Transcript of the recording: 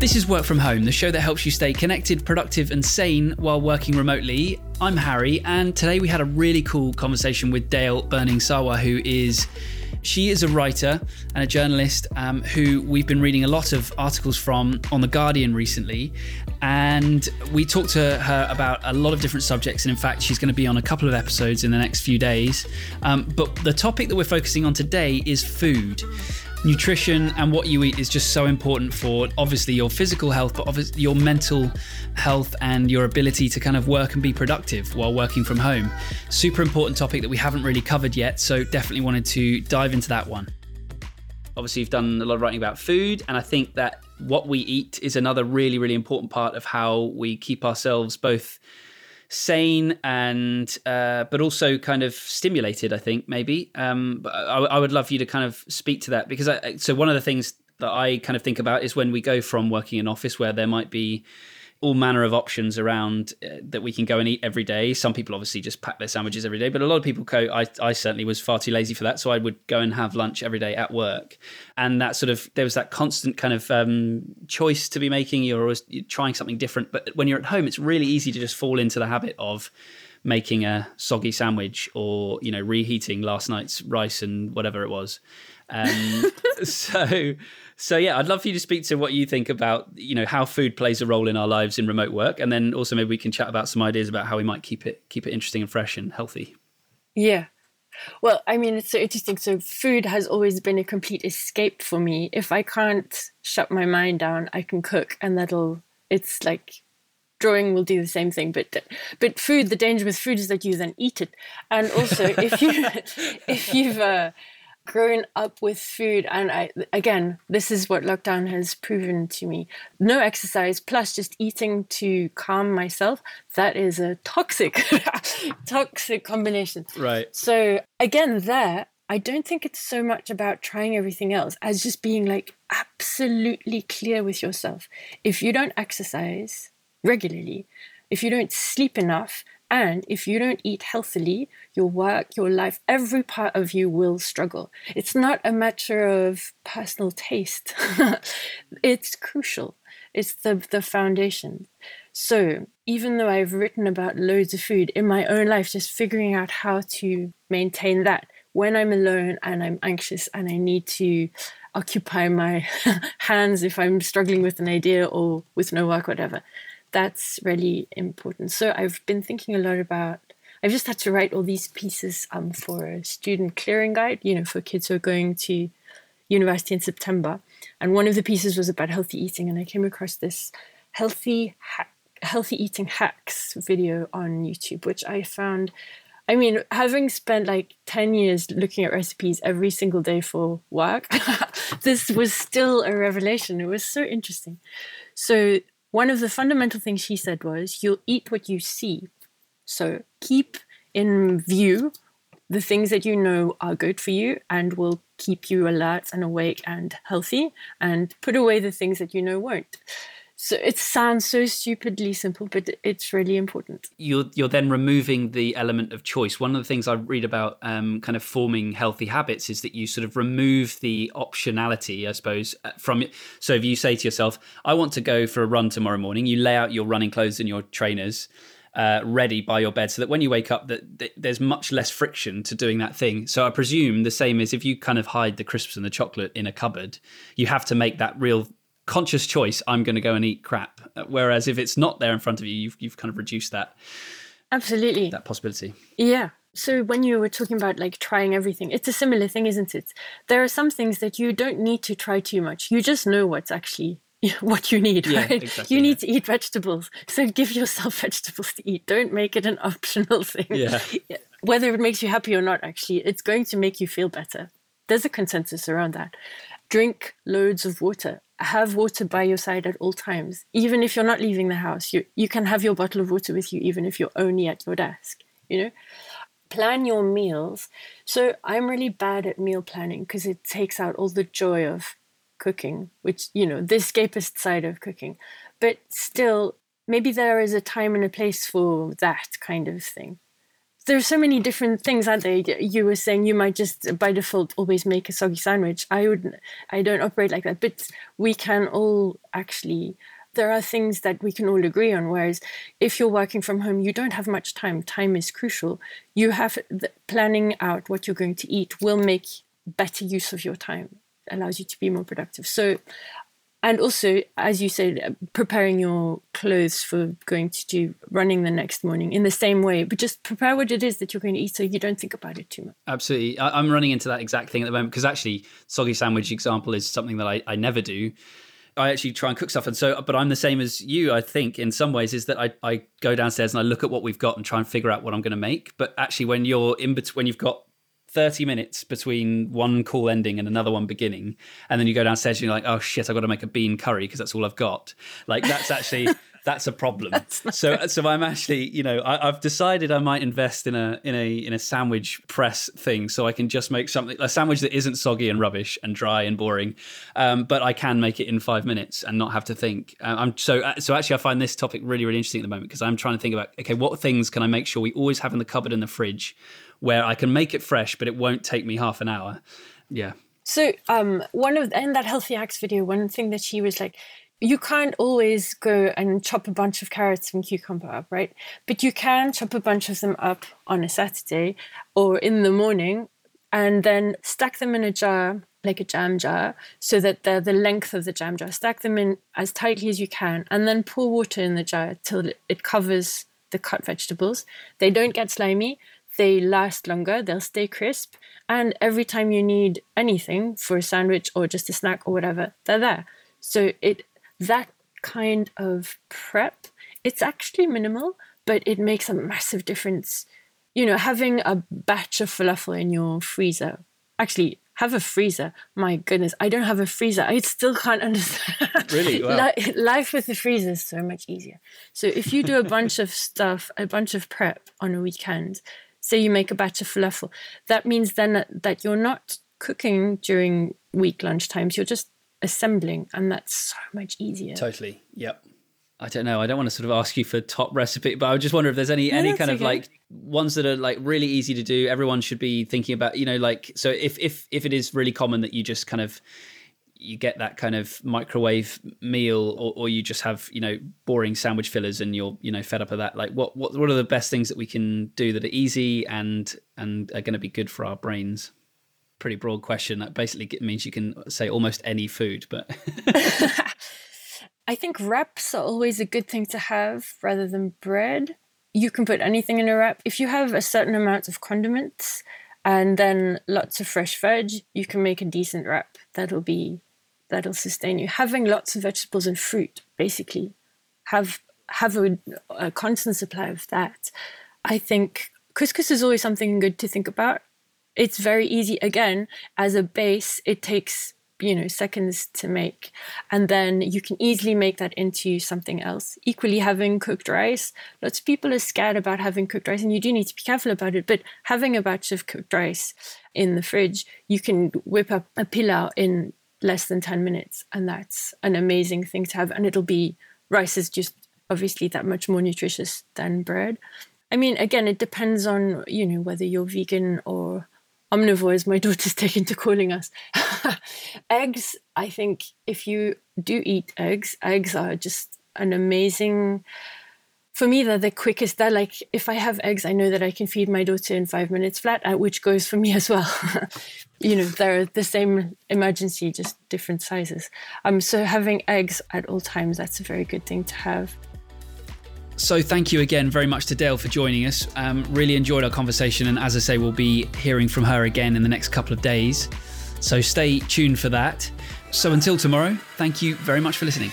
This is Work From Home, the show that helps you stay connected, productive and sane while working remotely. I'm Harry, and today we had a really cool conversation with Dale Burning Sawa, who is a writer and a journalist who we've been reading a lot of articles from on The Guardian recently. And we talked to her about a lot of different subjects. And in fact, she's going to be on a couple of episodes in the next few days. But the topic that we're focusing on today is food. Nutrition and what you eat is just so important for obviously your physical health, but obviously your mental health and your ability to kind of work and be productive while working from home. Super important topic that we haven't really covered yet, so definitely wanted to dive into that one. Obviously, you've done a lot of writing about food, and I think that what we eat is another really, really important part of how we keep ourselves both sane and but also kind of stimulated, I think, maybe. But I would love you to kind of speak to that, because so one of the things that I kind of think about is when we go from working in office where there might be all manner of options around that we can go and eat every day. Some people obviously just pack their sandwiches every day, but a lot of people go, I certainly was far too lazy for that. So I would go and have lunch every day at work. And that sort of, there was that constant kind of choice to be making. You're always trying something different. But when you're at home, it's really easy to just fall into the habit of making a soggy sandwich or, you know, reheating last night's rice and whatever it was. So yeah, I'd love for you to speak to what you think about, you know, how food plays a role in our lives in remote work, and then also maybe we can chat about some ideas about how we might keep it interesting and fresh and healthy. Yeah, well, I mean, it's so interesting. So food has always been a complete escape for me. If I can't shut my mind down, I can cook, and it's like drawing will do the same thing, but food. The danger with food is that you then eat it, and also if you've grown up with food, and again, this is what lockdown has proven to me. No exercise plus just eating to calm myself, that is a toxic combination. Right. So again, there, I don't think it's so much about trying everything else as just being like absolutely clear with yourself. If you don't exercise regularly, if you don't sleep enough, and if you don't eat healthily, your work, your life, every part of you will struggle. It's not a matter of personal taste. It's crucial. It's the foundation. So even though I've written about loads of food in my own life, just figuring out how to maintain that when I'm alone and I'm anxious and I need to occupy my hands if I'm struggling with an idea or with no work, whatever. That's really important. So I've been thinking a lot about, I've just had to write all these pieces for a student clearing guide, you know, for kids who are going to university in September. And one of the pieces was about healthy eating. And I came across this healthy eating hacks video on YouTube, which I found, I mean, having spent like 10 years looking at recipes every single day for work, this was still a revelation. It was so interesting. So one of the fundamental things she said was, you'll eat what you see. So keep in view the things that you know are good for you and will keep you alert and awake and healthy, and put away the things that you know won't. So it sounds so stupidly simple, but it's really important. You're then removing the element of choice. One of the things I read about kind of forming healthy habits is that you sort of remove the optionality, I suppose, from it. So if you say to yourself, I want to go for a run tomorrow morning, you lay out your running clothes and your trainers ready by your bed so that when you wake up that there's much less friction to doing that thing. So I presume the same is if you kind of hide the crisps and the chocolate in a cupboard, you have to make that real conscious choice, I'm going to go and eat crap. Whereas if it's not there in front of you, you've kind of reduced that. Absolutely. That possibility. Yeah. So when you were talking about like trying everything, it's a similar thing, isn't it? There are some things that you don't need to try too much. You just know what's actually what you need, right? Yeah, exactly, you need to eat vegetables. So give yourself vegetables to eat. Don't make it an optional thing. Yeah. Whether it makes you happy or not, actually, it's going to make you feel better. There's a consensus around that. Drink loads of water. Have water by your side at all times. Even if you're not leaving the house, you can have your bottle of water with you, even if you're only at your desk, you know. Plan your meals. So I'm really bad at meal planning because it takes out all the joy of cooking, which, you know, the escapist side of cooking. But still, maybe there is a time and a place for that kind of thing. there's so many different things, aren't there? You were saying you might just by default always make a soggy sandwich. I don't operate like that, but we can all actually, there are things that we can all agree on. Whereas if you're working from home, you don't have much time. Time is crucial. You have planning out what you're going to eat will make better use of your time, allows you to be more productive. So, and also, as you said, preparing your clothes for going to do running the next morning in the same way, but just prepare what it is that you're going to eat so you don't think about it too much. Absolutely. I'm running into that exact thing at the moment, because actually soggy sandwich example is something that I never do. I actually try and cook stuff. And so, but I'm the same as you, I think, in some ways, is that I go downstairs and I look at what we've got and try and figure out what I'm going to make. But actually, when you're in between, when you've got 30 minutes between one call ending and another one beginning, and then you go downstairs and you're like, oh shit, I've got to make a bean curry because that's all I've got. Like, that's actually, that's a problem. So I'm actually, you know, I've decided I might invest in a sandwich press thing, so I can just make something, a sandwich that isn't soggy and rubbish and dry and boring, but I can make it in 5 minutes and not have to think. So actually I find this topic really, really interesting at the moment, because I'm trying to think about, okay, what things can I make sure we always have in the cupboard and the fridge, where I can make it fresh, but it won't take me half an hour. Yeah. So in that Healthy Hacks video, one thing that she was like, you can't always go and chop a bunch of carrots and cucumber up, right? But you can chop a bunch of them up on a Saturday or in the morning, and then stack them in a jar, like a jam jar, so that they're the length of the jam jar. Stack them in as tightly as you can, and then pour water in the jar till it covers the cut vegetables. They don't get slimy. They last longer, they'll stay crisp, and every time you need anything for a sandwich or just a snack or whatever, they're there. So that kind of prep, it's actually minimal, but it makes a massive difference. You know, having a batch of falafel in your freezer, actually have a freezer. My goodness, I don't have a freezer. I still can't understand. Really? Wow. Life with the freezer is so much easier. So if you do a bunch of stuff, a bunch of prep on a weekend, say you make a batch of falafel, that means then that you're not cooking during week lunch times, you're just assembling, and that's so much easier. Totally. Yep. I don't know. I don't want to sort of ask you for top recipe, but I just wonder if there's any kind of like ones that are like really easy to do. Everyone should be thinking about, you know, like, so if it is really common that you just kind of, you get that kind of microwave meal, or you just have, you know, boring sandwich fillers and you're, you know, fed up of that. Like what are the best things that we can do that are easy and are going to be good for our brains? Pretty broad question. That basically means you can say almost any food, but. I think wraps are always a good thing to have rather than bread. You can put anything in a wrap. If you have a certain amount of condiments and then lots of fresh veg, you can make a decent wrap. That'll sustain you. Having lots of vegetables and fruit, basically, have a constant supply of that. I think couscous is always something good to think about. It's very easy. Again, as a base, it takes, you know, seconds to make, and then you can easily make that into something else. Equally, having cooked rice. Lots of people are scared about having cooked rice, and you do need to be careful about it, but having a batch of cooked rice in the fridge, you can whip up a pilau in less than 10 minutes, and that's an amazing thing to have. And rice is just obviously that much more nutritious than bread. I mean, again, it depends on, you know, whether you're vegan or omnivore, as my daughter's taken to calling us. Eggs, I think if you do eat eggs are just an amazing, for me, they're the quickest. They're like, if I have eggs, I know that I can feed my daughter in 5 minutes flat, which goes for me as well. You know, they're the same emergency, just different sizes. So having eggs at all times, that's a very good thing to have. So thank you again very much to Dale for joining us. Really enjoyed our conversation. And as I say, we'll be hearing from her again in the next couple of days. So stay tuned for that. So until tomorrow, thank you very much for listening.